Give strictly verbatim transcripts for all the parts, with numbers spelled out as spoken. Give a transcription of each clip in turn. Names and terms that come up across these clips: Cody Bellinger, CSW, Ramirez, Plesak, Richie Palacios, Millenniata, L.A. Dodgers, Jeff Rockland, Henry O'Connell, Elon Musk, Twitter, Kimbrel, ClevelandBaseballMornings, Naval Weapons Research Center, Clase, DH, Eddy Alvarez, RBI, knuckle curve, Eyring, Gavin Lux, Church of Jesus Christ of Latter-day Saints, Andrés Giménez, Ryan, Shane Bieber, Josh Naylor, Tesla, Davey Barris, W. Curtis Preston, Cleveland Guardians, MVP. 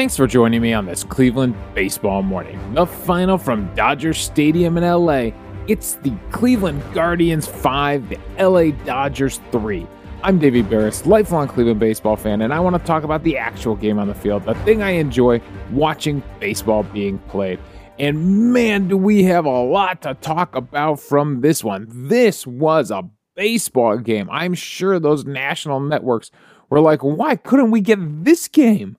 Thanks for joining me on this Cleveland baseball morning. The final from Dodger Stadium in L A. It's the Cleveland Guardians five, the L A. Dodgers three. I'm Davey Barris, lifelong Cleveland baseball fan, and I want to talk about the actual game on the field, the thing I enjoy, watching baseball being played. And man, do we have a lot to talk about from this one. This was a baseball game. I'm sure those national networks were like, why couldn't we get this game?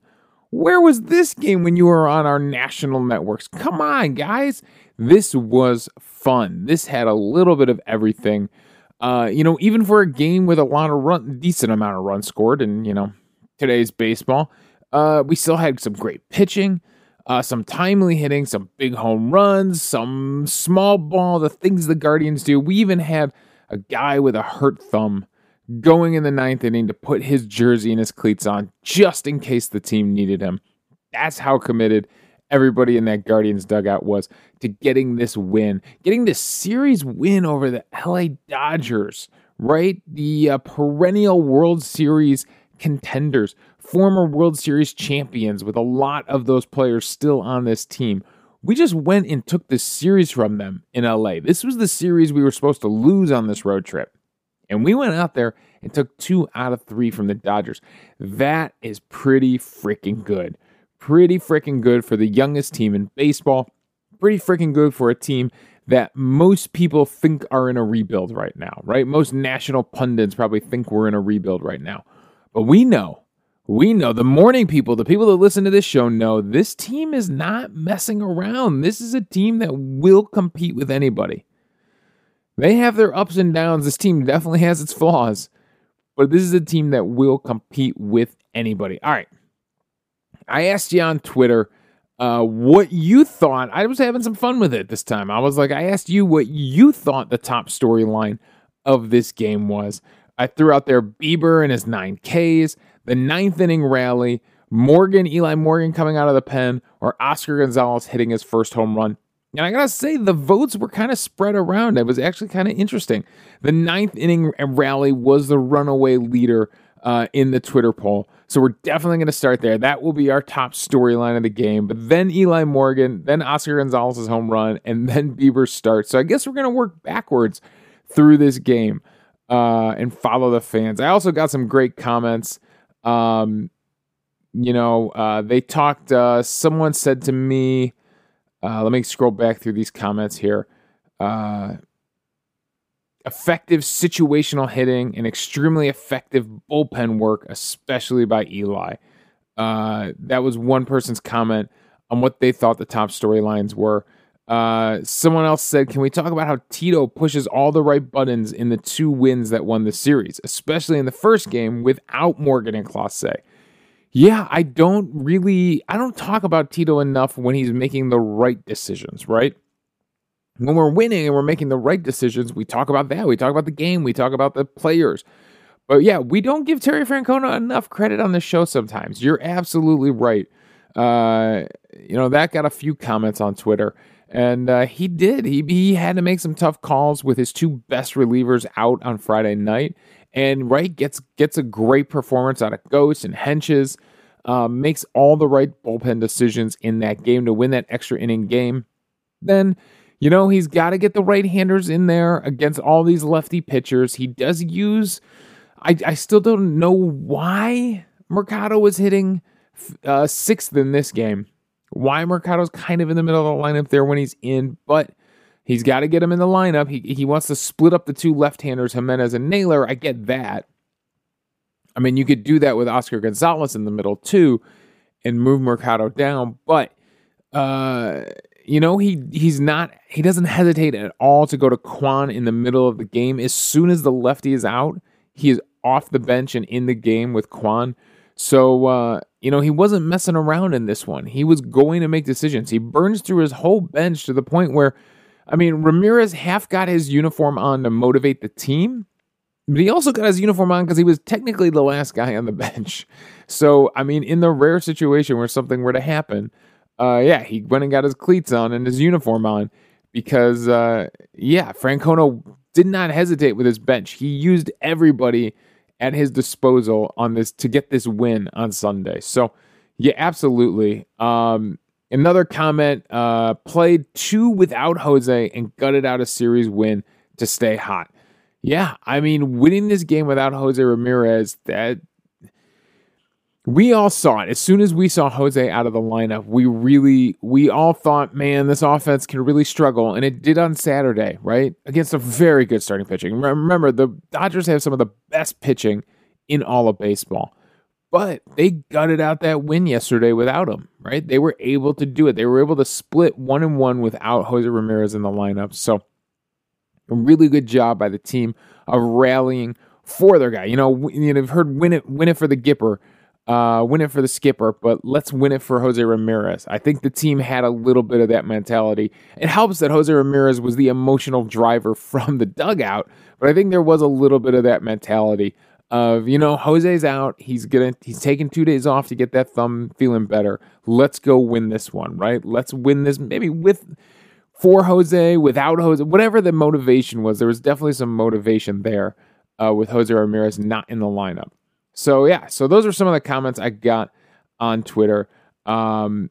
Where was this game when you were on our national networks? Come on, guys. This was fun. This had a little bit of everything. Uh, you know, even for a game with a lot of run, decent amount of runs scored, and you know, today's baseball, uh, we still had some great pitching, uh, some timely hitting, some big home runs, some small ball, the things the Guardians do. We even had a guy with a hurt thumb going in the ninth inning to put his jersey and his cleats on just in case the team needed him. That's how committed everybody in that Guardians dugout was to getting this win, getting this series win over the L A Dodgers, right? The uh, perennial World Series contenders, former World Series champions with a lot of those players still on this team. We just went and took this series from them in L A. This was the series we were supposed to lose on this road trip. And we went out there and took two out of three from the Dodgers. That is pretty freaking good. Pretty freaking good for the youngest team in baseball. Pretty freaking good for a team that most people think are in a rebuild right now, right? Most national pundits probably think we're in a rebuild right now. But we know, we know, the morning people, the people that listen to this show know this team is not messing around. This is a team that will compete with anybody. They have their ups and downs. This team definitely has its flaws, but this is a team that will compete with anybody. All right. I asked you on Twitter uh, what you thought. I was having some fun with it this time. I was like, I asked you what you thought the top storyline of this game was. I threw out there Bieber and his nine Ks, the ninth inning rally, Morgan, Eli Morgan coming out of the pen, or Oscar Gonzalez hitting his first home run. And I got to say, the votes were kind of spread around. It was actually kind of interesting. The ninth inning rally was the runaway leader Uh, in the Twitter poll. So we're definitely going to start there. That will be our top storyline of the game. But then Eli Morgan, then Oscar Gonzalez's home run, and then Bieber starts. So I guess we're going to work backwards through this game uh, and follow the fans. I also got some great comments. Um, you know, uh, they talked, uh, someone said to me, uh, let me scroll back through these comments here. Uh Effective situational hitting and extremely effective bullpen work, especially by Eli. Uh, that was one person's comment on what they thought the top storylines were. Uh, someone else said, can we talk about how Tito pushes all the right buttons in the two wins that won the series, especially in the first game without Morgan and Clase? Yeah, I don't really, I don't talk about Tito enough when he's making the right decisions, right? When we're winning and we're making the right decisions, we talk about that. We talk about the game. We talk about the players. But yeah, we don't give Terry Francona enough credit on this show sometimes. You're absolutely right. Uh, you know, that got a few comments on Twitter. And uh, he did. He, he had to make some tough calls with his two best relievers out on Friday night. And right, gets gets a great performance out of Ghost and Hedges. Uh, makes all the right bullpen decisions in that game to win that extra inning game. Then, you know, he's got to get the right-handers in there against all these lefty pitchers. He does use, I, I still don't know why Mercado was hitting uh, sixth in this game. Why Mercado's kind of in the middle of the lineup there when he's in, but he's got to get him in the lineup. He he wants to split up the two left-handers, Giménez and Naylor. I get that. I mean, you could do that with Oscar Gonzalez in the middle, too, and move Mercado down, but uh. You know, he he's not, he doesn't hesitate at all to go to Kwan in the middle of the game. As soon as the lefty is out, he is off the bench and in the game with Kwan. So, uh, you know, he wasn't messing around in this one. He was going to make decisions. He burns through his whole bench to the point where, I mean, Ramirez half got his uniform on to motivate the team, but he also got his uniform on because he was technically the last guy on the bench. So, I mean, in the rare situation where something were to happen, Uh, yeah, he went and got his cleats on and his uniform on because, uh, yeah, Francona did not hesitate with his bench. He used everybody at his disposal on this to get this win on Sunday. So, Yeah, absolutely. Um, another comment, uh, played two without Jose and gutted out a series win to stay hot. Yeah, I mean, winning this game without Jose Ramirez, that we all saw it. As soon as we saw Jose out of the lineup, we really, we all thought, man, this offense can really struggle. And it did on Saturday, right? Against a very good starting pitching. Remember, the Dodgers have some of the best pitching in all of baseball. But they gutted out that win yesterday without him, right? They were able to do it. They were able to split one and one without Jose Ramirez in the lineup. So a really good job by the team of rallying for their guy. You know, you know, you've heard win it, win it for the Gipper, uh, win it for the skipper, but let's win it for Jose Ramirez. I think the team had a little bit of that mentality. It helps that Jose Ramirez was the emotional driver from the dugout, but I think there was a little bit of that mentality of, you know, Jose's out. He's gonna he's taking two days off to get that thumb feeling better. Let's go win this one, right? Let's win this maybe with for Jose, without Jose, whatever the motivation was. There was definitely some motivation there uh, with Jose Ramirez not in the lineup. So yeah, so those are some of the comments I got on Twitter. Um,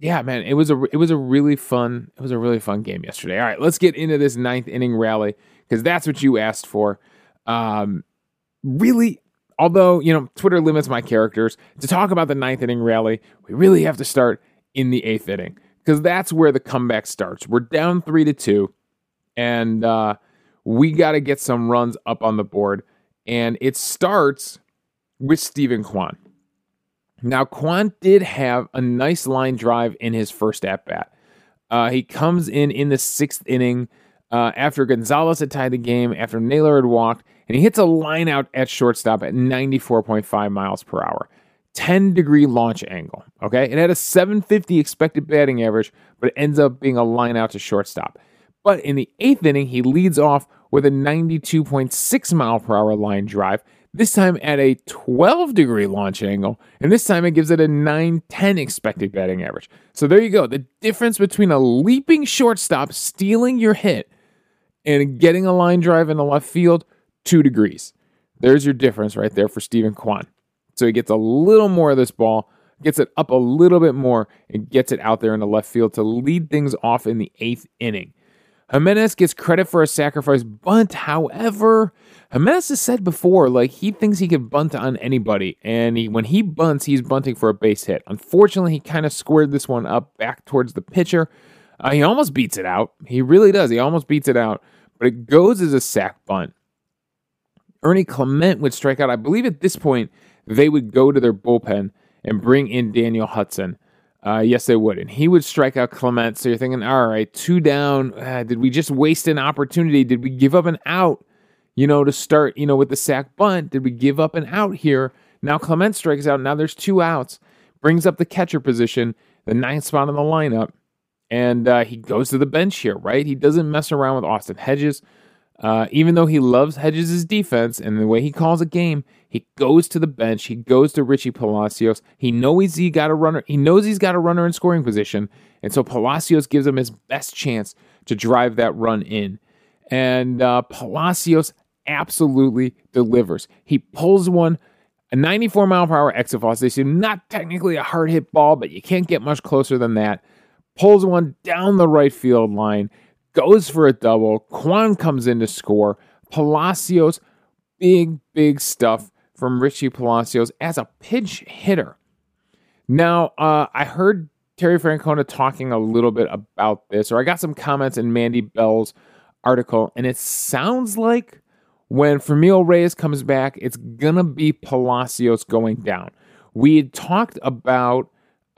yeah, man, it was a it was a really fun it was a really fun game yesterday. All right, let's get into this ninth inning rally because that's what you asked for. Um, Really, although, you know, Twitter limits my characters, to talk about the ninth inning rally, we really have to start in the eighth inning because that's where the comeback starts. We're down three to two, and uh, we got to get some runs up on the board. And it starts with Steven Kwan. Now, Kwan did have a nice line drive in his first at-bat. Uh, he comes in in the sixth inning uh, after Gonzalez had tied the game, after Naylor had walked, and he hits a line out at shortstop at ninety-four point five miles per hour. ten degree launch angle, okay? It had a seven fifty expected batting average, but it ends up being a line out to shortstop. But in the eighth inning, he leads off with a ninety-two point six mile per hour line drive, this time at a twelve degree launch angle, and this time it gives it a nine ten expected batting average. So there you go. The difference between a leaping shortstop stealing your hit and getting a line drive in the left field, two degrees. There's your difference right there for Steven Kwan. So he gets a little more of this ball, gets it up a little bit more, and gets it out there in the left field to lead things off in the eighth inning. Giménez gets credit for a sacrifice bunt. However, Giménez has said before, like, he thinks he can bunt on anybody. And he, when he bunts, he's bunting for a base hit. Unfortunately, he kind of squared this one up back towards the pitcher. Uh, he almost beats it out. He really does. He almost beats it out. But it goes as a sac bunt. Ernie Clement would strike out. I believe at this point, they would go to their bullpen and bring in Daniel Hudson. Uh, yes, they would. And he would strike out Clement. So you're thinking, all right, two down. Uh, did we just waste an opportunity? Did we give up an out, you know, to start, you know, with the sack bunt? Did we give up an out here? Now Clement strikes out. Now there's two outs. Brings up the catcher position, the ninth spot in the lineup. And uh, he goes to the bench here, right? He doesn't mess around with Austin Hedges. Uh, even though he loves Hedges' defense and the way he calls a game, he goes to the bench. He goes to Richie Palacios. He knows he got a runner. He knows he's got a runner in scoring position, and so Palacios gives him his best chance to drive that run in. And uh, Palacios absolutely delivers. He pulls one, a ninety-four mile per hour exit velocity. Not technically a hard hit ball, but you can't get much closer than that. Pulls one down the right field line. Goes for a double. Kwan comes in to score. Palacios, big, big stuff from Richie Palacios as a pinch hitter. Now, uh, I heard Terry Francona talking a little bit about this, or I got some comments in Mandy Bell's article, and it sounds like when Franmil Reyes comes back, it's going to be Palacios going down. We had talked about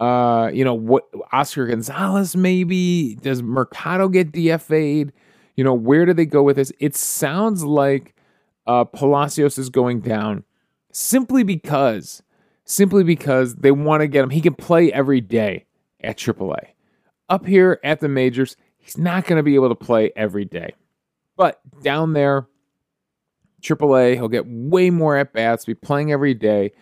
Uh, you know, what Oscar Gonzalez maybe? Does Mercado get D F A'd? You know, where do they go with this? It sounds like uh, Palacios is going down simply because, simply because they want to get him. He can play every day at triple A. Up here at the majors, he's not going to be able to play every day. But down there, triple A, he'll get way more at-bats, be playing every day.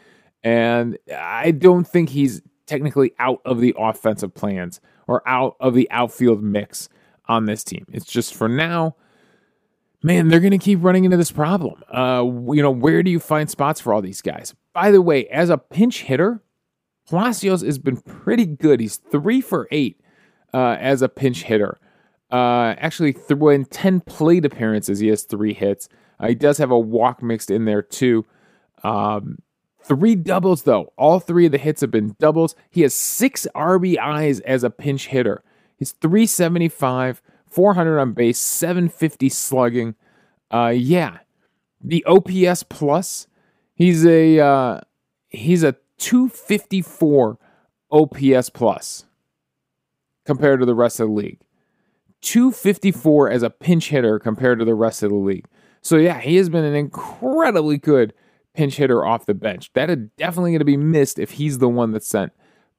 And I don't think he's technically out of the offensive plans or out of the outfield mix on this team. It's just for now, man, they're going to keep running into this problem. Uh, you know, where do you find spots for all these guys? By the way, as a pinch hitter, Palacios has been pretty good. He's three for eight uh, as a pinch hitter. Uh, actually, through in ten plate appearances, he has three hits. Uh, he does have a walk mixed in there too. Um, three doubles though. All three of the hits have been doubles. He has six R B Is as a pinch hitter. He's three seventy-five, four hundred on base, seven fifty slugging. Uh, yeah, the O P S plus. He's a uh, he's a two fifty-four O P S plus compared to the rest of the league. two fifty-four as a pinch hitter compared to the rest of the league. So yeah, he has been an incredibly good pinch hitter off the bench. That is definitely going to be missed if he's the one that's sent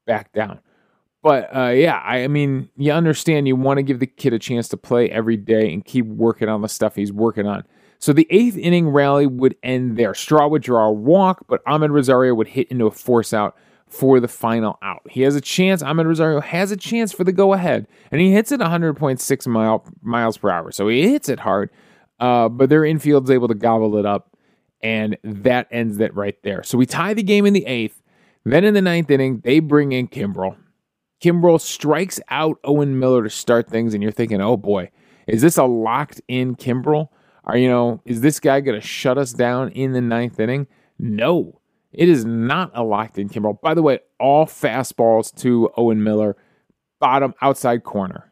back down. But uh, yeah, I, I mean, you understand you want to give the kid a chance to play every day and keep working on the stuff he's working on. So the eighth inning rally would end there. Straw would draw a walk, but Amed Rosario would hit into a force out for the final out. He has a chance. Amed Rosario has a chance for the go-ahead, and he hits it one hundred point six mile, miles per hour. So he hits it hard, uh, but their infield's able to gobble it up, and that ends it right there. So we tie the game in the eighth. Then in the ninth inning, they bring in Kimbrel. Kimbrel strikes out Owen Miller to start things, and you're thinking, oh boy, is this a locked-in Kimbrel? Are, you know, is this guy going to shut us down in the ninth inning? No, it is not a locked-in Kimbrel. By the way, all fastballs to Owen Miller, bottom outside corner.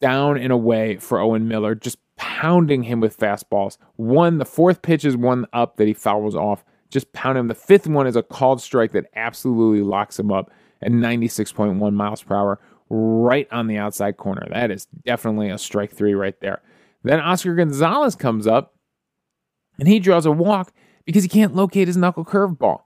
Down and away for Owen Miller, just pounding him with fastballs. One, the fourth pitch is one up that he fouls off. Just pound him. The fifth one is a called strike that absolutely locks him up at ninety-six point one miles per hour, right on the outside corner. That is definitely a strike three right there. Then Oscar Gonzalez comes up, and he draws a walk because he can't locate his knuckle curveball.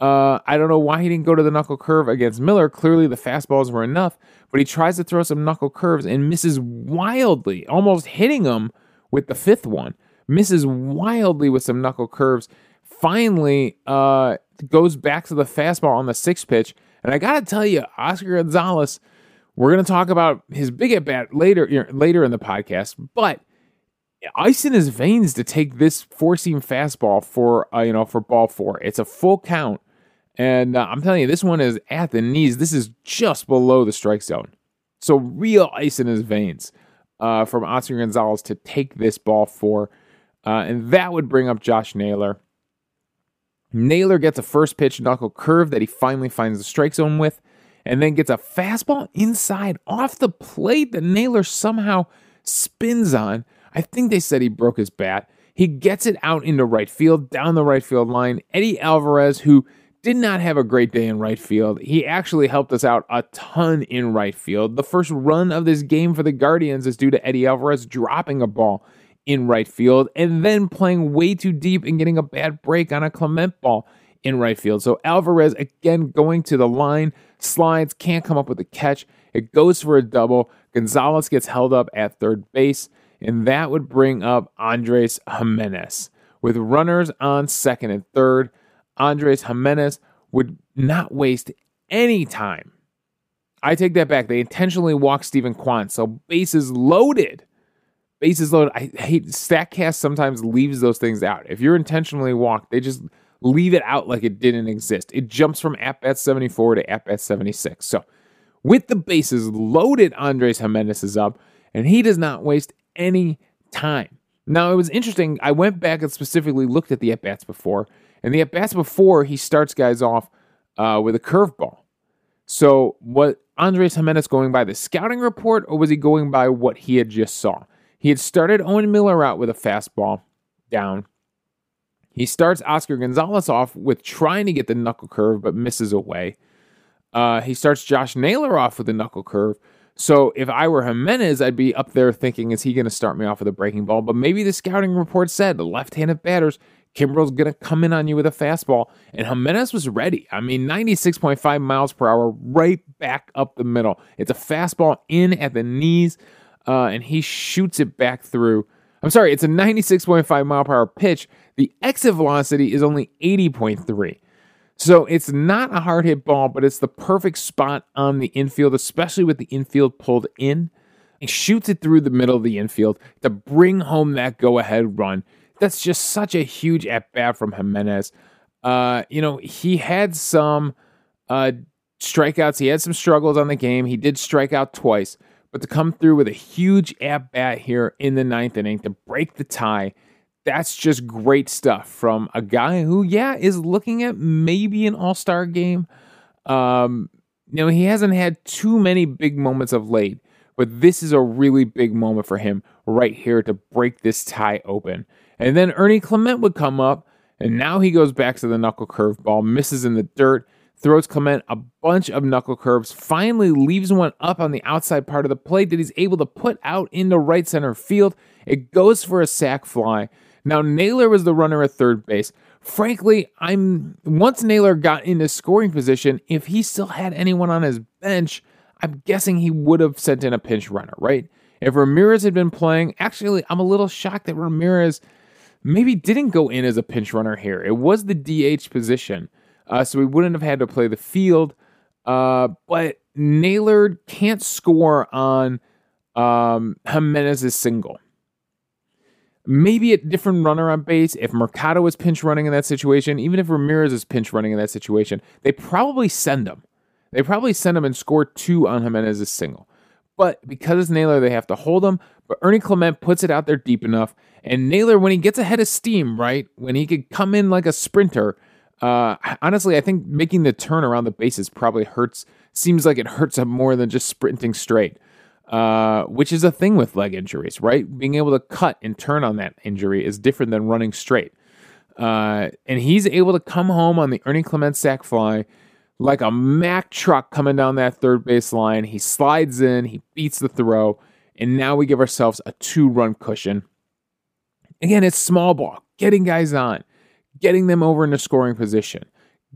Uh, I don't know why he didn't go to the knuckle curve against Miller. Clearly, the fastballs were enough, but he tries to throw some knuckle curves and misses wildly, almost hitting him with the fifth one. Misses wildly with some knuckle curves. Finally, uh, goes back to the fastball on the sixth pitch, and I got to tell you, Oscar Gonzalez, we're going to talk about his big at-bat later, later in the podcast, but ice in his veins to take this four-seam fastball for uh, you know for ball four. It's a full count, and uh, I'm telling you, this one is at the knees. This is just below the strike zone, so real ice in his veins uh, from Oscar Gonzalez to take this ball four, uh, and that would bring up Josh Naylor. Naylor gets a first pitch knuckle curve that he finally finds the strike zone with, and then gets a fastball inside off the plate that Naylor somehow spins on. I think they said he broke his bat. He gets it out into right field, down the right field line. Eddy Alvarez, who did not have a great day in right field, he actually helped us out a ton in right field. The first run of this game for the Guardians is due to Eddy Alvarez dropping a ball in right field and then playing way too deep and getting a bad break on a Clement ball in right field. So Alvarez, again, going to the line, slides, can't come up with a catch. It goes for a double. Gonzalez gets held up at third base. And that would bring up Andrés Giménez. With runners on second and third, Andrés Giménez would not waste any time. I take that back. They intentionally walked Steven Kwan, so bases loaded. Bases loaded. I hate StatCast sometimes leaves those things out. If you're intentionally walked, they just leave it out like it didn't exist. It jumps from at-bat seventy-four to at-bat seventy-six. So with the bases loaded, Andrés Giménez is up, and he does not waste any time. Now, it was interesting. I went back and specifically looked at the at-bats before, and the at-bats before, he starts guys off uh, with a curveball. So, was Andrés Giménez going by the scouting report, or was he going by what he had just saw? He had started Owen Miller out with a fastball down. He starts Oscar Gonzalez off with trying to get the knuckle curve, but misses away. Uh, he starts Josh Naylor off with the knuckle curve. So if I were Giménez, I'd be up there thinking, is he going to start me off with a breaking ball? But maybe the scouting report said, the left-handed batters, Kimbrel's going to come in on you with a fastball. And Giménez was ready. I mean, ninety-six point five miles per hour, right back up the middle. It's a fastball in at the knees, uh, and he shoots it back through. I'm sorry, it's a ninety-six point five mile per hour pitch. The exit velocity is only eighty point three. So it's not a hard hit ball, but it's the perfect spot on the infield, especially with the infield pulled in. He shoots it through the middle of the infield to bring home that go-ahead run. That's just such a huge at-bat from Giménez. Uh, you know, he had some Uh, strikeouts, he had some struggles on the game. He did strike out twice, but to come through with a huge at-bat here in the ninth inning to break the tie, that's just great stuff from a guy who, yeah, is looking at maybe an all-star game. Um, you know, he hasn't had too many big moments of late, but this is a really big moment for him right here to break this tie open. And then Ernie Clement would come up, and now he goes back to the knuckle curveball, misses in the dirt, throws Clement a bunch of knuckle curves, finally leaves one up on the outside part of the plate that he's able to put out into right center field. It goes for a sac fly. Now, Naylor was the runner at third base. Frankly, I'm once Naylor got into scoring position, if he still had anyone on his bench, I'm guessing he would have sent in a pinch runner, right? If Ramirez had been playing, actually, I'm a little shocked that Ramirez maybe didn't go in as a pinch runner here. It was the D H position, uh, so we wouldn't have had to play the field. Uh, but Naylor can't score on um, Giménez's single. Maybe a different runner on base, if Mercado was pinch running in that situation, even if Ramirez is pinch running in that situation, they probably send him. They probably send him and score two on Giménez's single. But because it's Naylor, they have to hold him. But Ernie Clement puts it out there deep enough. And Naylor, when he gets ahead of steam, right, when he could come in like a sprinter, uh, honestly, I think making the turn around the bases probably hurts. Seems like it hurts him more than just sprinting straight, uh, which is a thing with leg injuries, right? Being able to cut and turn on that injury is different than running straight. Uh, and he's able to come home on the Ernie Clement sac fly like a Mack truck coming down that third base line. He slides in, he beats the throw, and now we give ourselves a two-run cushion. Again, it's small ball, getting guys on, getting them over into scoring position,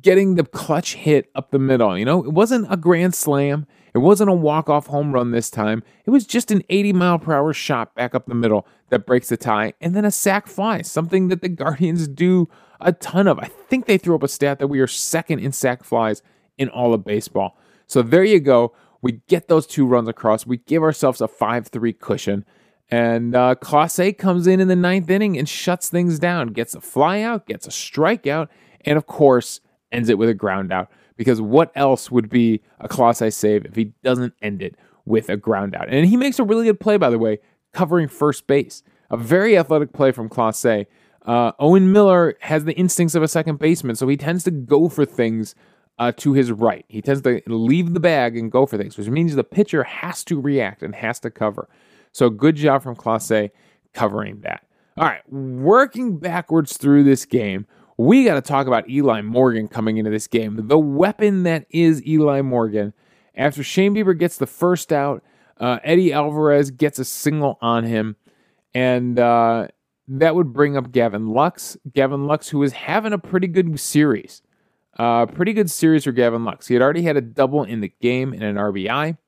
getting the clutch hit up the middle. You know, it wasn't a grand slam. It wasn't a walk-off home run this time. It was just an eighty-mile-per-hour shot back up the middle that breaks the tie, and then a sac fly, something that the Guardians do a ton of. I think they threw up a stat that we are second in sac flies in all of baseball. So there you go. We get those two runs across. We give ourselves a five three cushion. And uh, Clase comes in in the ninth inning and shuts things down. Gets a fly out, gets a strikeout, and of course ends it with a ground out. Because what else would be a Clase save if he doesn't end it with a ground out? And he makes a really good play, by the way, covering first base. A very athletic play from Clase. Uh, Owen Miller has the instincts of a second baseman, so he tends to go for things uh, to his right. He tends to leave the bag and go for things, which means the pitcher has to react and has to cover. So good job from Clase covering that. All right, working backwards through this game, we got to talk about Eli Morgan coming into this game. The weapon that is Eli Morgan. After Shane Bieber gets the first out, uh, Eddy Alvarez gets a single on him, and uh, that would bring up Gavin Lux. Gavin Lux, who is having a pretty good series. Uh, pretty good series for Gavin Lux. He had already had a double in the game and an R B I.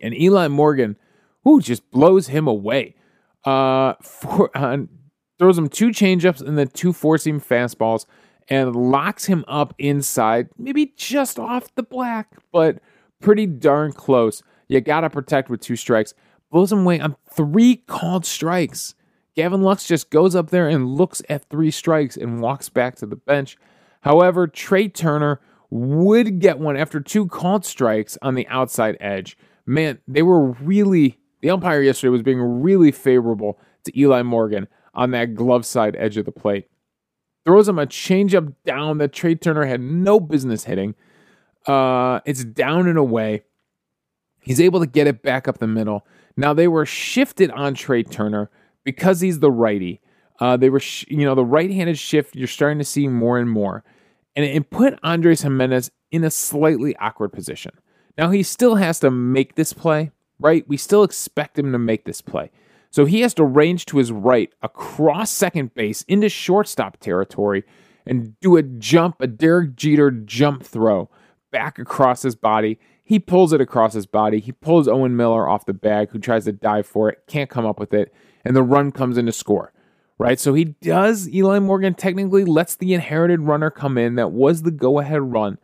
And Eli Morgan, who just blows him away. Uh, for, uh, throws him two changeups and then two four-seam fastballs and locks him up inside. Maybe just off the black, but pretty darn close. You got to protect with two strikes. Blows him away on three called strikes. Gavin Lux just goes up there and looks at three strikes and walks back to the bench. However, Trea Turner would get one after two called strikes on the outside edge. Man, they were really, the umpire yesterday was being really favorable to Eli Morgan on that glove side edge of the plate. Throws him a changeup down that Trea Turner had no business hitting. Uh, it's down and away. He's able to get it back up the middle. Now they were shifted on Trea Turner. Because he's the righty, uh, they were, sh- you know, the right-handed shift you're starting to see more and more. And it put Andrés Giménez in a slightly awkward position. Now, he still has to make this play, right? We still expect him to make this play. So he has to range to his right across second base into shortstop territory and do a jump, a Derek Jeter jump throw back across his body. He pulls it across his body. He pulls Owen Miller off the bag, who tries to dive for it, can't come up with it. And the run comes in to score, right? So he does, Eli Morgan technically lets the inherited runner come in. That was the go-ahead run.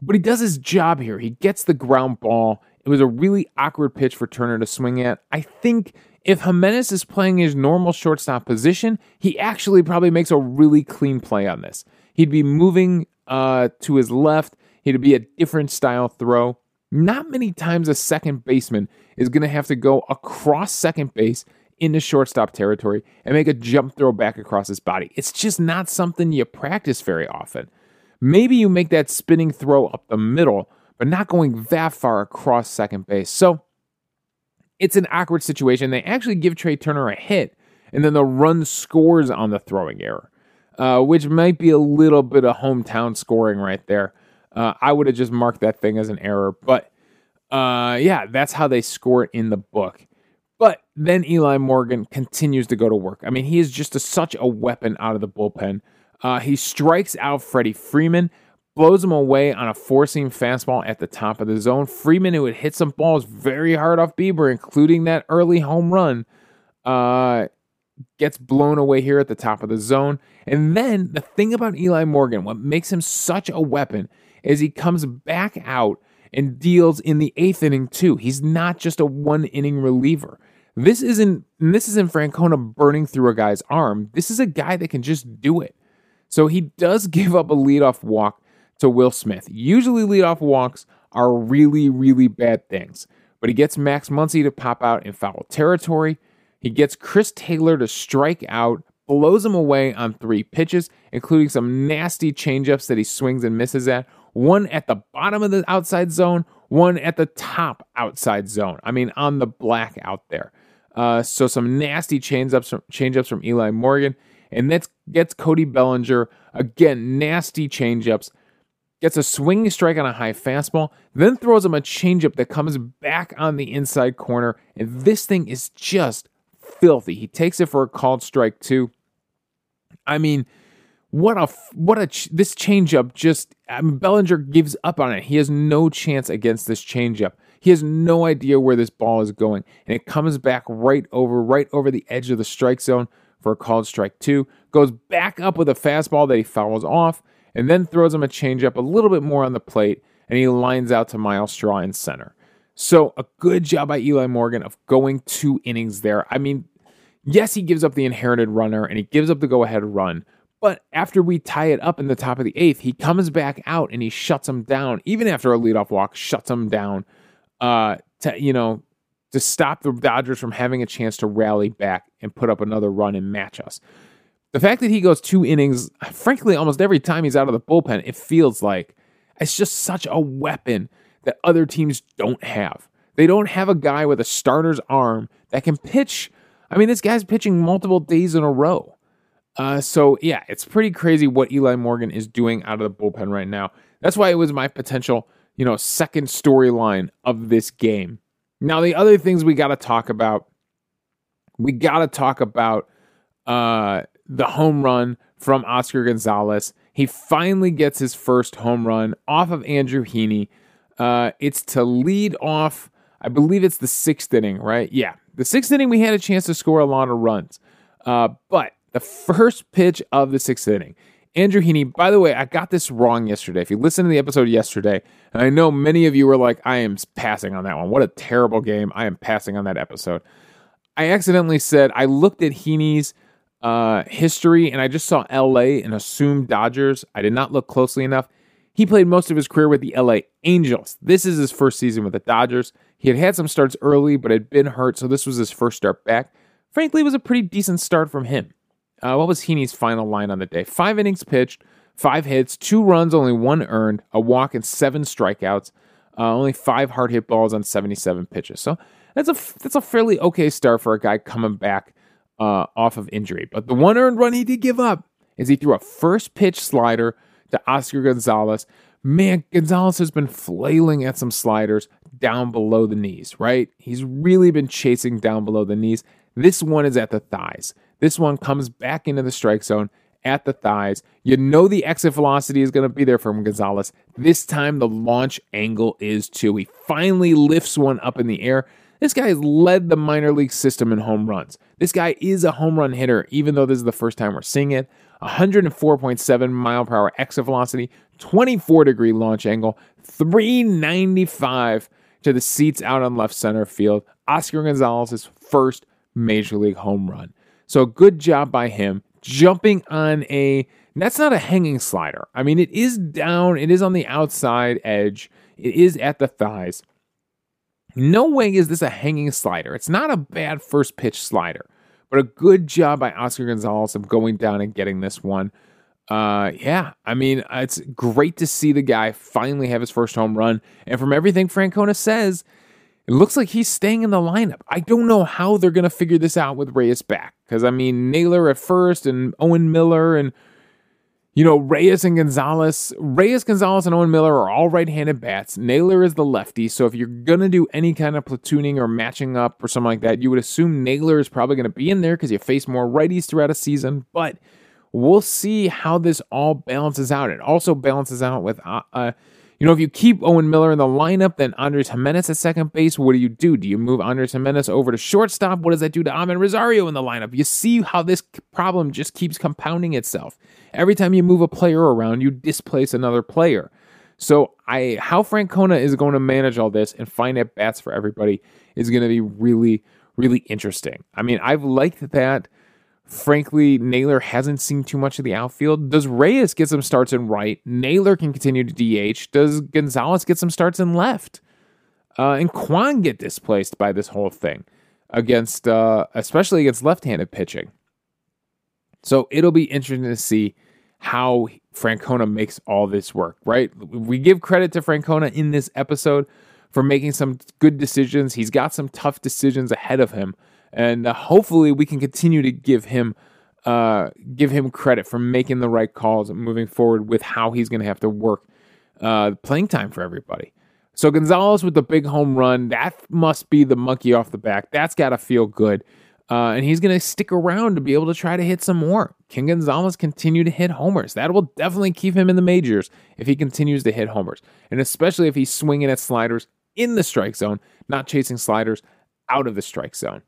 But he does his job here. He gets the ground ball. It was a really awkward pitch for Turner to swing at. I think if Giménez is playing his normal shortstop position, he actually probably makes a really clean play on this. He'd be moving uh, to his left. It'd be a different style throw. Not many times a second baseman is going to have to go across second base into shortstop territory and make a jump throw back across his body. It's just not something you practice very often. Maybe you make that spinning throw up the middle, but not going that far across second base. So it's an awkward situation. They actually give Trea Turner a hit, and then the run scores on the throwing error, uh, which might be a little bit of hometown scoring right there. Uh, I would have just marked that thing as an error. But, uh, yeah, that's how they score it in the book. But then Eli Morgan continues to go to work. I mean, he is just a, such a weapon out of the bullpen. Uh, he strikes out Freddie Freeman, blows him away on a four-seam fastball at the top of the zone. Freeman, who had hit some balls very hard off Bieber, including that early home run, uh, gets blown away here at the top of the zone. And then the thing about Eli Morgan, what makes him such a weapon, as he comes back out and deals in the eighth inning too. He's not just a one-inning reliever. This isn't this isn't Francona burning through a guy's arm. This is a guy that can just do it. So he does give up a leadoff walk to Will Smith. Usually leadoff walks are really, really bad things. But he gets Max Muncy to pop out in foul territory. He gets Chris Taylor to strike out, blows him away on three pitches, including some nasty changeups that he swings and misses at. One at the bottom of the outside zone, one at the top outside zone. I mean, on the black out there. Uh, so some nasty change-ups from, change-ups from Eli Morgan. And that gets Cody Bellinger, again, nasty change-ups. Gets a swinging strike on a high fastball, then throws him a change-up that comes back on the inside corner. And this thing is just filthy. He takes it for a called strike, too. I mean... What a, what a, this changeup just, I mean, Bellinger gives up on it. He has no chance against this changeup. He has no idea where this ball is going. And it comes back right over, right over the edge of the strike zone for a called strike two. Goes back up with a fastball that he fouls off and then throws him a changeup a little bit more on the plate. And he lines out to Miles Straw in center. So a good job by Eli Morgan of going two innings there. I mean, yes, he gives up the inherited runner and he gives up the go-ahead run. But after we tie it up in the top of the eighth, he comes back out and he shuts him down. Even after a leadoff walk, shuts him down uh, to, you know, to stop the Dodgers from having a chance to rally back and put up another run and match us. The fact that he goes two innings, frankly, almost every time he's out of the bullpen, it feels like it's just such a weapon that other teams don't have. They don't have a guy with a starter's arm that can pitch. I mean, this guy's pitching multiple days in a row. Uh, so, yeah, it's pretty crazy what Eli Morgan is doing out of the bullpen right now. That's why it was my potential, you know, second storyline of this game. Now, the other things we got to talk about, we got to talk about uh, the home run from Oscar Gonzalez. He finally gets his first home run off of Andrew Heaney. Uh, it's to lead off, I believe it's the sixth inning, right? Yeah, the sixth inning we had a chance to score a lot of runs, uh, but the first pitch of the sixth inning. Andrew Heaney, by the way, I got this wrong yesterday. If you listened to the episode yesterday, and I know many of you were like, I am passing on that one. What a terrible game. I am passing on that episode. I accidentally said, I looked at Heaney's uh, history, and I just saw L A and assumed Dodgers. I did not look closely enough. He played most of his career with the L A Angels. This is his first season with the Dodgers. He had had some starts early, but had been hurt, so this was his first start back. Frankly, it was a pretty decent start from him. Uh, what was Heaney's final line on the day? Five innings pitched, five hits, two runs, only one earned, a walk, and seven strikeouts. Uh, only five hard hit balls on seventy-seven pitches. So that's a that's a fairly okay start for a guy coming back uh, off of injury. But the one earned run he did give up is he threw a first pitch slider to Oscar Gonzalez. Man, Gonzalez has been flailing at some sliders down below the knees, right? He's really been chasing down below the knees. This one is at the thighs. This one comes back into the strike zone at the thighs. You know the exit velocity is going to be there from Gonzalez. This time the launch angle is too. He finally lifts one up in the air. This guy has led the minor league system in home runs. This guy is a home run hitter, even though this is the first time we're seeing it. one oh four point seven mile per hour exit velocity, twenty-four degree launch angle, three ninety-five to the seats out on left center field. Oscar Gonzalez's first major league home run. So good job by him. jumping on a, that's not a hanging slider. I mean, it is down. It is on the outside edge. It is at the thighs. No way is this a hanging slider. It's not a bad first pitch slider, but a good job by Oscar Gonzalez of going down and getting this one. Uh, yeah, I mean, it's great to see the guy finally have his first home run. And from everything Francona says, it looks like he's staying in the lineup. I don't know how they're going to figure this out with Reyes back. Because, I mean, Naylor at first and Owen Miller and, you know, Reyes and Gonzalez. Reyes, Gonzalez, and Owen Miller are all right-handed bats. Naylor is the lefty. So if you're going to do any kind of platooning or matching up or something like that, you would assume Naylor is probably going to be in there because you face more righties throughout a season. But we'll see how this all balances out. It also balances out with... Uh, uh, You know, if you keep Owen Miller in the lineup, then Andrés Giménez at second base, what do you do? Do you move Andrés Giménez over to shortstop? What does that do to Amed Rosario in the lineup? You see how this problem just keeps compounding itself. Every time you move a player around, you displace another player. So I, how Francona is going to manage all this and find at-bats for everybody is going to be really, really interesting. I mean, I've liked that. Frankly, Naylor hasn't seen too much of the outfield. Does Reyes get some starts in right? Naylor can continue to D H. Does Gonzalez get some starts in left? Uh, and Kwan get displaced by this whole thing, against, uh, especially against left-handed pitching. So it'll be interesting to see how Francona makes all this work, right? We give credit to Francona in this episode for making some good decisions. He's got some tough decisions ahead of him. And uh, hopefully we can continue to give him uh, give him credit for making the right calls and moving forward with how he's going to have to work uh, playing time for everybody. So Gonzalez with the big home run, that must be the monkey off the back. That's got to feel good. Uh, and he's going to stick around to be able to try to hit some more. Can Gonzalez continue to hit homers? That will definitely keep him in the majors if he continues to hit homers. And especially if he's swinging at sliders in the strike zone, not chasing sliders out of the strike zone.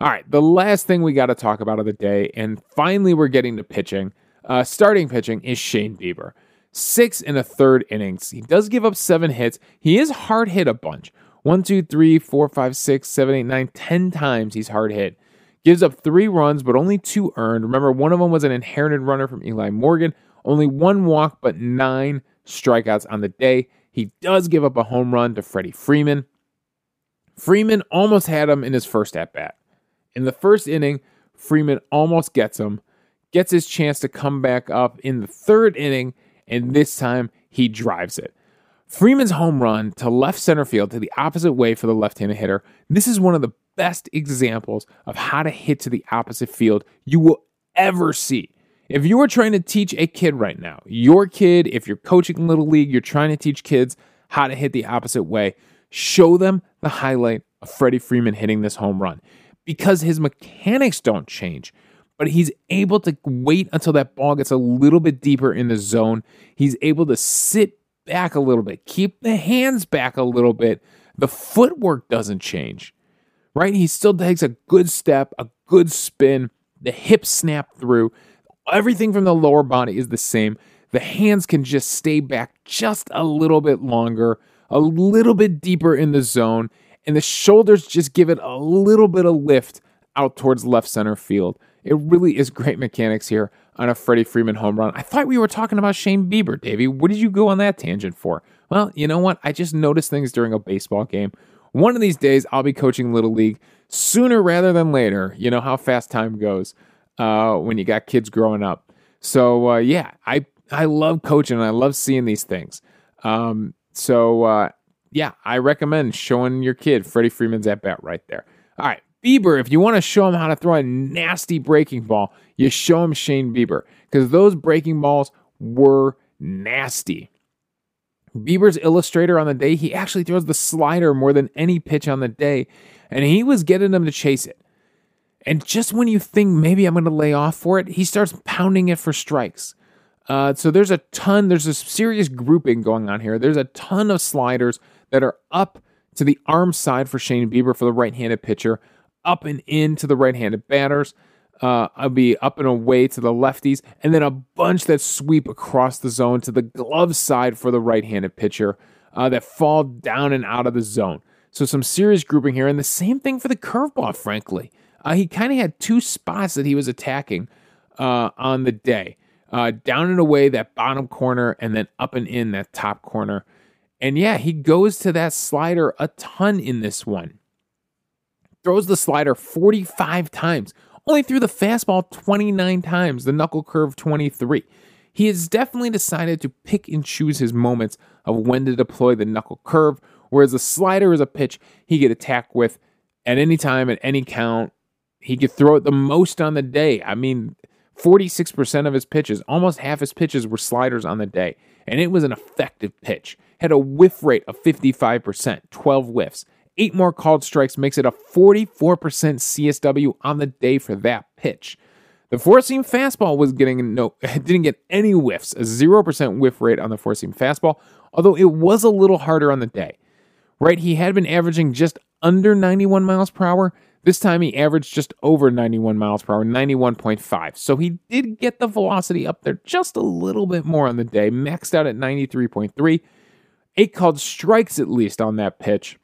All right, the last thing we got to talk about of the day, and finally we're getting to pitching. Uh, starting pitching is Shane Bieber. Six and a third innings. He does give up seven hits. He is hard hit a bunch. One, two, three, four, five, six, seven, eight, nine, ten times he's hard hit. Gives up three runs, but only two earned. Remember, one of them was an inherited runner from Eli Morgan. Only one walk, but nine strikeouts on the day. He does give up a home run to Freddie Freeman. Freeman almost had him in his first at-bat. In the first inning, Freeman almost gets him, gets his chance to come back up in the third inning, and this time he drives it. Freeman's home run to left center field to the opposite way for the left-handed hitter. This is one of the best examples of how to hit to the opposite field you will ever see. If you are trying to teach a kid right now, your kid, if you're coaching Little League, you're trying to teach kids how to hit the opposite way, show them the highlight of Freddie Freeman hitting this home run. Because his mechanics don't change, but he's able to wait until that ball gets a little bit deeper in the zone. He's able to sit back a little bit, keep the hands back a little bit. The footwork doesn't change, right? He still takes a good step, a good spin, the hips snap through. Everything from the lower body is the same. The hands can just stay back just a little bit longer, a little bit deeper in the zone. And the shoulders just give it a little bit of lift out towards left center field. It really is great mechanics here on a Freddie Freeman home run. I thought we were talking about Shane Bieber, Davey. What did you go on that tangent for? Well, you know what? I just noticed things during a baseball game. One of these days, I'll be coaching Little League sooner rather than later. You know how fast time goes uh, when you got kids growing up. So, uh, yeah, I, I love coaching and I love seeing these things. Um, so, uh, Yeah, I recommend showing your kid Freddie Freeman's at-bat right there. All right, Bieber, if you want to show him how to throw a nasty breaking ball, you show him Shane Bieber because those breaking balls were nasty. Bieber's illustrator on the day, he actually throws the slider more than any pitch on the day, and he was getting them to chase it. And just when you think maybe I'm going to lay off for it, he starts pounding it for strikes. Uh, so there's a ton, there's a serious grouping going on here. There's a ton of sliders that are up to the arm side for Shane Bieber for the right-handed pitcher, up and in to the right-handed batters. Uh, I'll be up and away to the lefties, and then a bunch that sweep across the zone to the glove side for the right-handed pitcher uh, that fall down and out of the zone. So some serious grouping here, and the same thing for the curveball, frankly. Uh, he kind of had two spots that he was attacking uh, on the day. Uh, down and away, that bottom corner, and then up and in that top corner. And yeah, he goes to that slider a ton in this one. Throws the slider forty-five times. Only threw the fastball twenty-nine times, the knuckle curve twenty-three. He has definitely decided to pick and choose his moments of when to deploy the knuckle curve, whereas the slider is a pitch he could attack with at any time, at any count. He could throw it the most on the day. I mean, forty-six percent of his pitches, almost half his pitches were sliders on the day, and it was an effective pitch. Had a whiff rate of fifty-five percent, twelve whiffs. Eight more called strikes makes it a forty-four percent C S W on the day for that pitch. The four-seam fastball was getting no, didn't get any whiffs, a zero percent whiff rate on the four-seam fastball, although it was a little harder on the day. Right, he had been averaging just under ninety-one miles per hour. This time he averaged just over ninety-one miles per hour, ninety-one point five. So he did get the velocity up there just a little bit more on the day, maxed out at ninety-three point three. Eight called strikes at least on that pitch.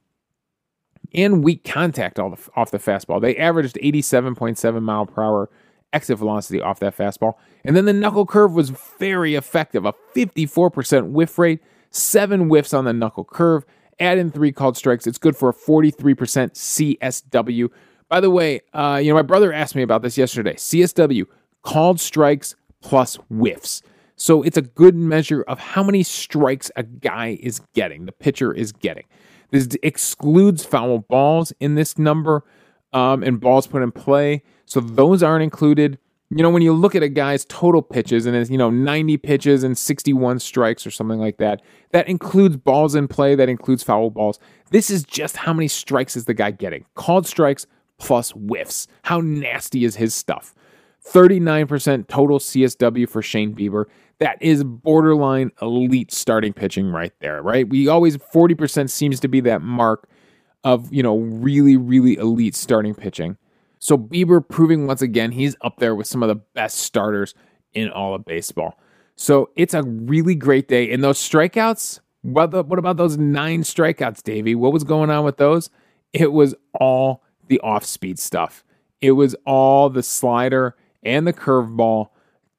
And weak contact off the fastball. They averaged eighty-seven point seven mile per hour exit velocity off that fastball. And then the knuckle curve was very effective, a fifty-four percent whiff rate, seven whiffs on the knuckle curve. Add in three called strikes. It's good for a forty-three percent C S W. By the way, uh, you know, my brother asked me about this yesterday. C S W, called strikes plus whiffs. So it's a good measure of how many strikes a guy is getting, the pitcher is getting. This excludes foul balls in this number um, and balls put in play. So those aren't included. You know, when you look at a guy's total pitches and it's, you know, ninety pitches and sixty-one strikes or something like that, that includes balls in play, that includes foul balls. This is just how many strikes is the guy getting. Called strikes plus whiffs. How nasty is his stuff? thirty-nine percent total C S W for Shane Bieber. That is borderline elite starting pitching right there, right? We always, forty percent seems to be that mark of, you know, really, really elite starting pitching. So Bieber proving once again he's up there with some of the best starters in all of baseball. So it's a really great day. And those strikeouts, what, the, what about those nine strikeouts, Davey? What was going on with those? It was all the off-speed stuff. It was all the slider and the curveball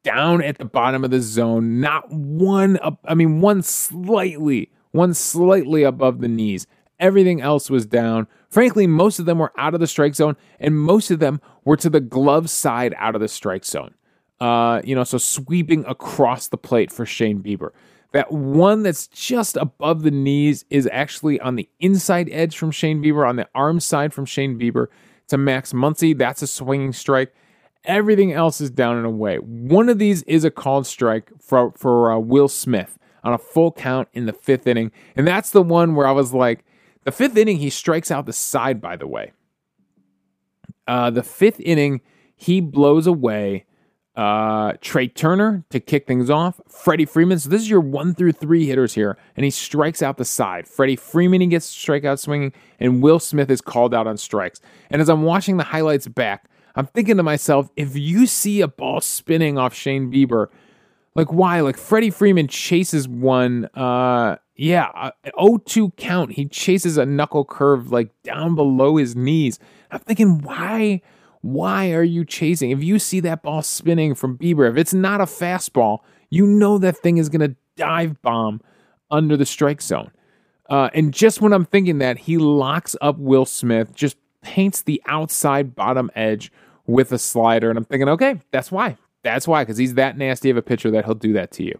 down at the bottom of the zone. Not one, up, I mean, one slightly, one slightly above the knees. Everything else was down. Frankly, most of them were out of the strike zone, and most of them were to the glove side out of the strike zone. Uh, you know, so sweeping across the plate for Shane Bieber. That one that's just above the knees is actually on the inside edge from Shane Bieber, on the arm side from Shane Bieber to Max Muncy. That's a swinging strike. Everything else is down and away. One of these is a called strike for, for uh, Will Smith on a full count in the fifth inning, and that's the one where I was like, the fifth inning, he strikes out the side, by the way. Uh, the fifth inning, he blows away uh, Trea Turner to kick things off. Freddie Freeman. So this is your one through three hitters here, and he strikes out the side. Freddie Freeman, he gets strikeout swinging, and Will Smith is called out on strikes. And as I'm watching the highlights back, I'm thinking to myself, if you see a ball spinning off Shane Bieber, like why? Like Freddie Freeman chases one... Uh, Yeah, oh two count. He chases a knuckle curve like down below his knees. I'm thinking, why, why are you chasing? If you see that ball spinning from Bieber, if it's not a fastball, you know that thing is going to dive bomb under the strike zone. Uh, and just when I'm thinking that, he locks up Will Smith, just paints the outside bottom edge with a slider. And I'm thinking, okay, that's why. That's why, because he's that nasty of a pitcher that he'll do that to you.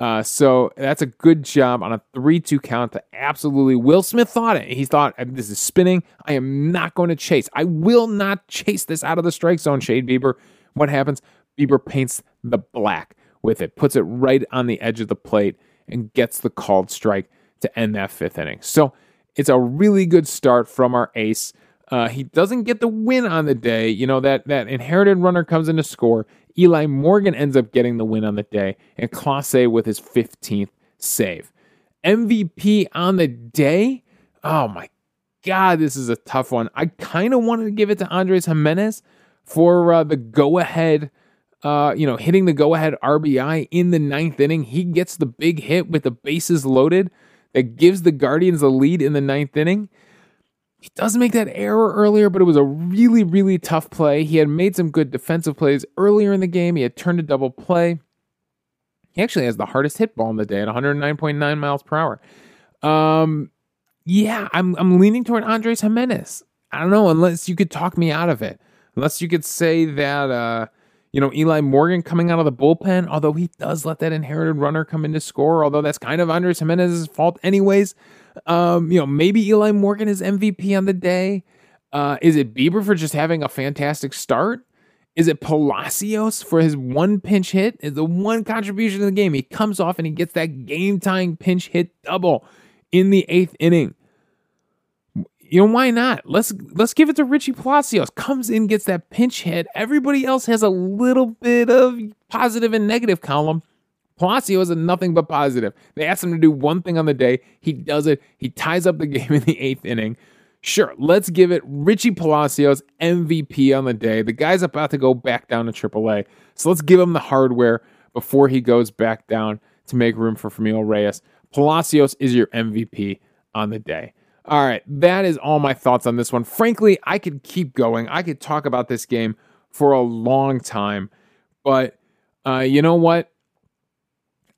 Uh, so that's a good job on a three two count to absolutely Will Smith thought it. He thought, this is spinning. I am not going to chase. I will not chase this out of the strike zone, Shane Bieber. What happens? Bieber paints the black with it, puts it right on the edge of the plate, and gets the called strike to end that fifth inning. So it's a really good start from our ace. Uh, he doesn't get the win on the day. You know, that, that inherited runner comes in to score. Eli Morgan ends up getting the win on the day, and Clase with his fifteenth save. M V P on the day? Oh my God, this is a tough one. I kind of wanted to give it to Andrés Giménez for uh, the go-ahead, uh, you know, hitting the go-ahead R B I in the ninth inning. He gets the big hit with the bases loaded that gives the Guardians the lead in the ninth inning. He does make that error earlier, but it was a really, really tough play. He had made some good defensive plays earlier in the game. He had turned a double play. He actually has the hardest hit ball in the day at one oh nine point nine miles per hour. Um, yeah, I'm I'm leaning toward Andrés Giménez. I don't know, unless you could talk me out of it. Unless you could say that, uh, you know, Eli Morgan coming out of the bullpen, although he does let that inherited runner come in to score, although that's kind of Andrés Giménez's fault anyways. Um, you know, maybe Eli Morgan is M V P on the day. Uh, is it Bieber for just having a fantastic start? Is it Palacios for his one pinch hit? Is the one contribution in the game? He comes off and he gets that game-tying pinch hit double in the eighth inning. You know, why not? Let's let's give it to Richie Palacios. Comes in, gets that pinch hit. Everybody else has a little bit of positive and negative column. Palacios is nothing but positive. They asked him to do one thing on the day. He does it. He ties up the game in the eighth inning. Sure, let's give it Richie Palacios, M V P on the day. The guy's about to go back down to triple A, so let's give him the hardware before he goes back down to make room for Franmil Reyes. Palacios is your M V P on the day. All right, that is all my thoughts on this one. Frankly, I could keep going. I could talk about this game for a long time, but uh, you know what?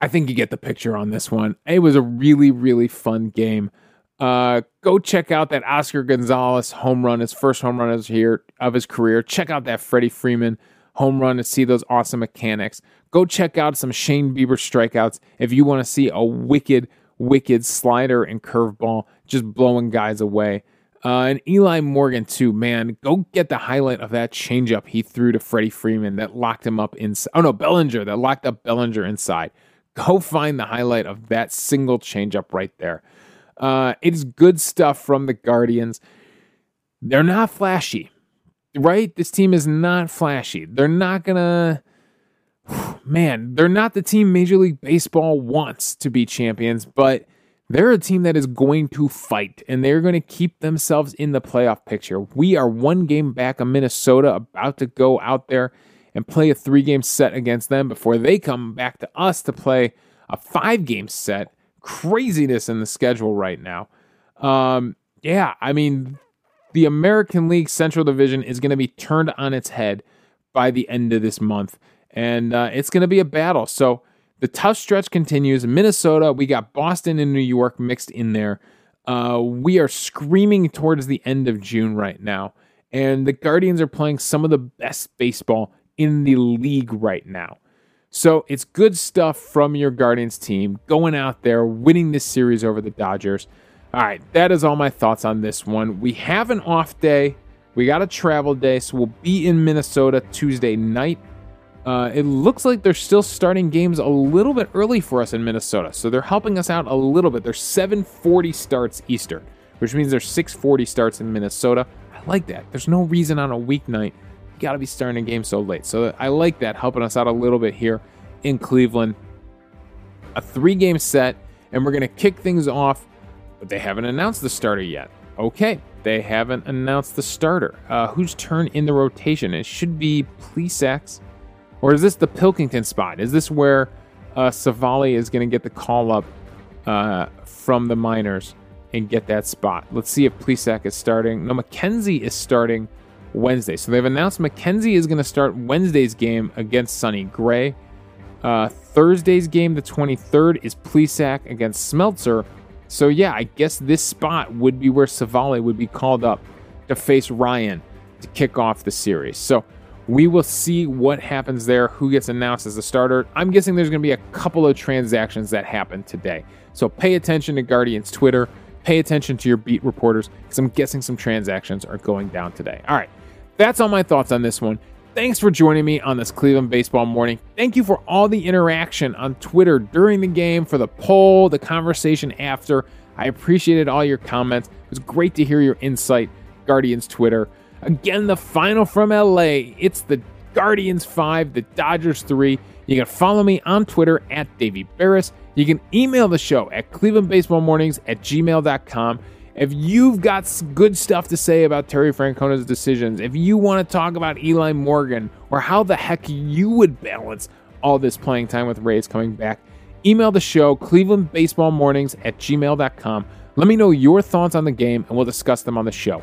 I think you get the picture on this one. It was a really, really fun game. Uh, go check out that Oscar Gonzalez home run, his first home run of his career. Check out that Freddie Freeman home run to see those awesome mechanics. Go check out some Shane Bieber strikeouts if you want to see a wicked, wicked slider and curveball just blowing guys away. Uh, and Eli Morgan too, man. Go get the highlight of that changeup he threw to Freddie Freeman that locked him up inside. Oh no, Bellinger that locked up Bellinger inside. Go find the highlight of that single changeup right there. Uh, it's good stuff from the Guardians. They're not flashy, right? This team is not flashy. They're not gonna, man, they're not the team Major League Baseball wants to be champions, but they're a team that is going to fight, and they're going to keep themselves in the playoff picture. We are one game back on Minnesota, about to go out there and play a three-game set against them before they come back to us to play a five-game set. Craziness in the schedule right now. Um, yeah, I mean, the American League Central Division is going to be turned on its head by the end of this month, and uh, it's going to be a battle. So the tough stretch continues. Minnesota, we got Boston and New York mixed in there. Uh, we are screaming towards the end of June right now, and the Guardians are playing some of the best baseball in the league right now. So it's good stuff from your Guardians team going out there, winning this series over the Dodgers. All right, that is all my thoughts on this one. We have an off day. We got a travel day, so we'll be in Minnesota Tuesday night. Uh, it looks like they're still starting games a little bit early for us in Minnesota, so they're helping us out a little bit. They're seven forty starts Eastern, which means there's six forty starts in Minnesota. I like that. There's no reason on a weeknight got to be starting a game so late. So I like that, helping us out a little bit here in Cleveland. A three-game set, and we're going to kick things off, but they haven't announced the starter yet. Okay, they haven't announced the starter. Uh, whose turn in the rotation? It should be Plesak's, or is this the Pilkington spot? Is this where uh, Savali is going to get the call-up uh, from the minors and get that spot? Let's see if Plesak is starting. No, McKenzie is starting Wednesday. So they've announced McKenzie is going to start Wednesday's game against Sonny Gray. Uh, Thursday's game, the twenty-third, is Plesak against Smeltzer. So yeah, I guess this spot would be where Savali would be called up to face Ryan to kick off the series. So we will see what happens there, who gets announced as the starter. I'm guessing there's going to be a couple of transactions that happen today. So pay attention to Guardians Twitter. Pay attention to your beat reporters, because I'm guessing some transactions are going down today. All right. That's all my thoughts on this one. Thanks for joining me on this Cleveland baseball morning. Thank you for all the interaction on Twitter during the game, for the poll, the conversation after. I appreciated all your comments. It was great to hear your insight, Guardians Twitter. Again, the final from L A. It's the Guardians five, the Dodgers three. You can follow me on Twitter at Davey Barris. You can email the show at cleveland baseball mornings at gmail dot com. If you've got good stuff to say about Terry Francona's decisions, if you want to talk about Eli Morgan, or how the heck you would balance all this playing time with Reyes coming back Email the show, cleveland baseball mornings at gmail dot com. Let me know your thoughts on the game, and we'll discuss them on the show.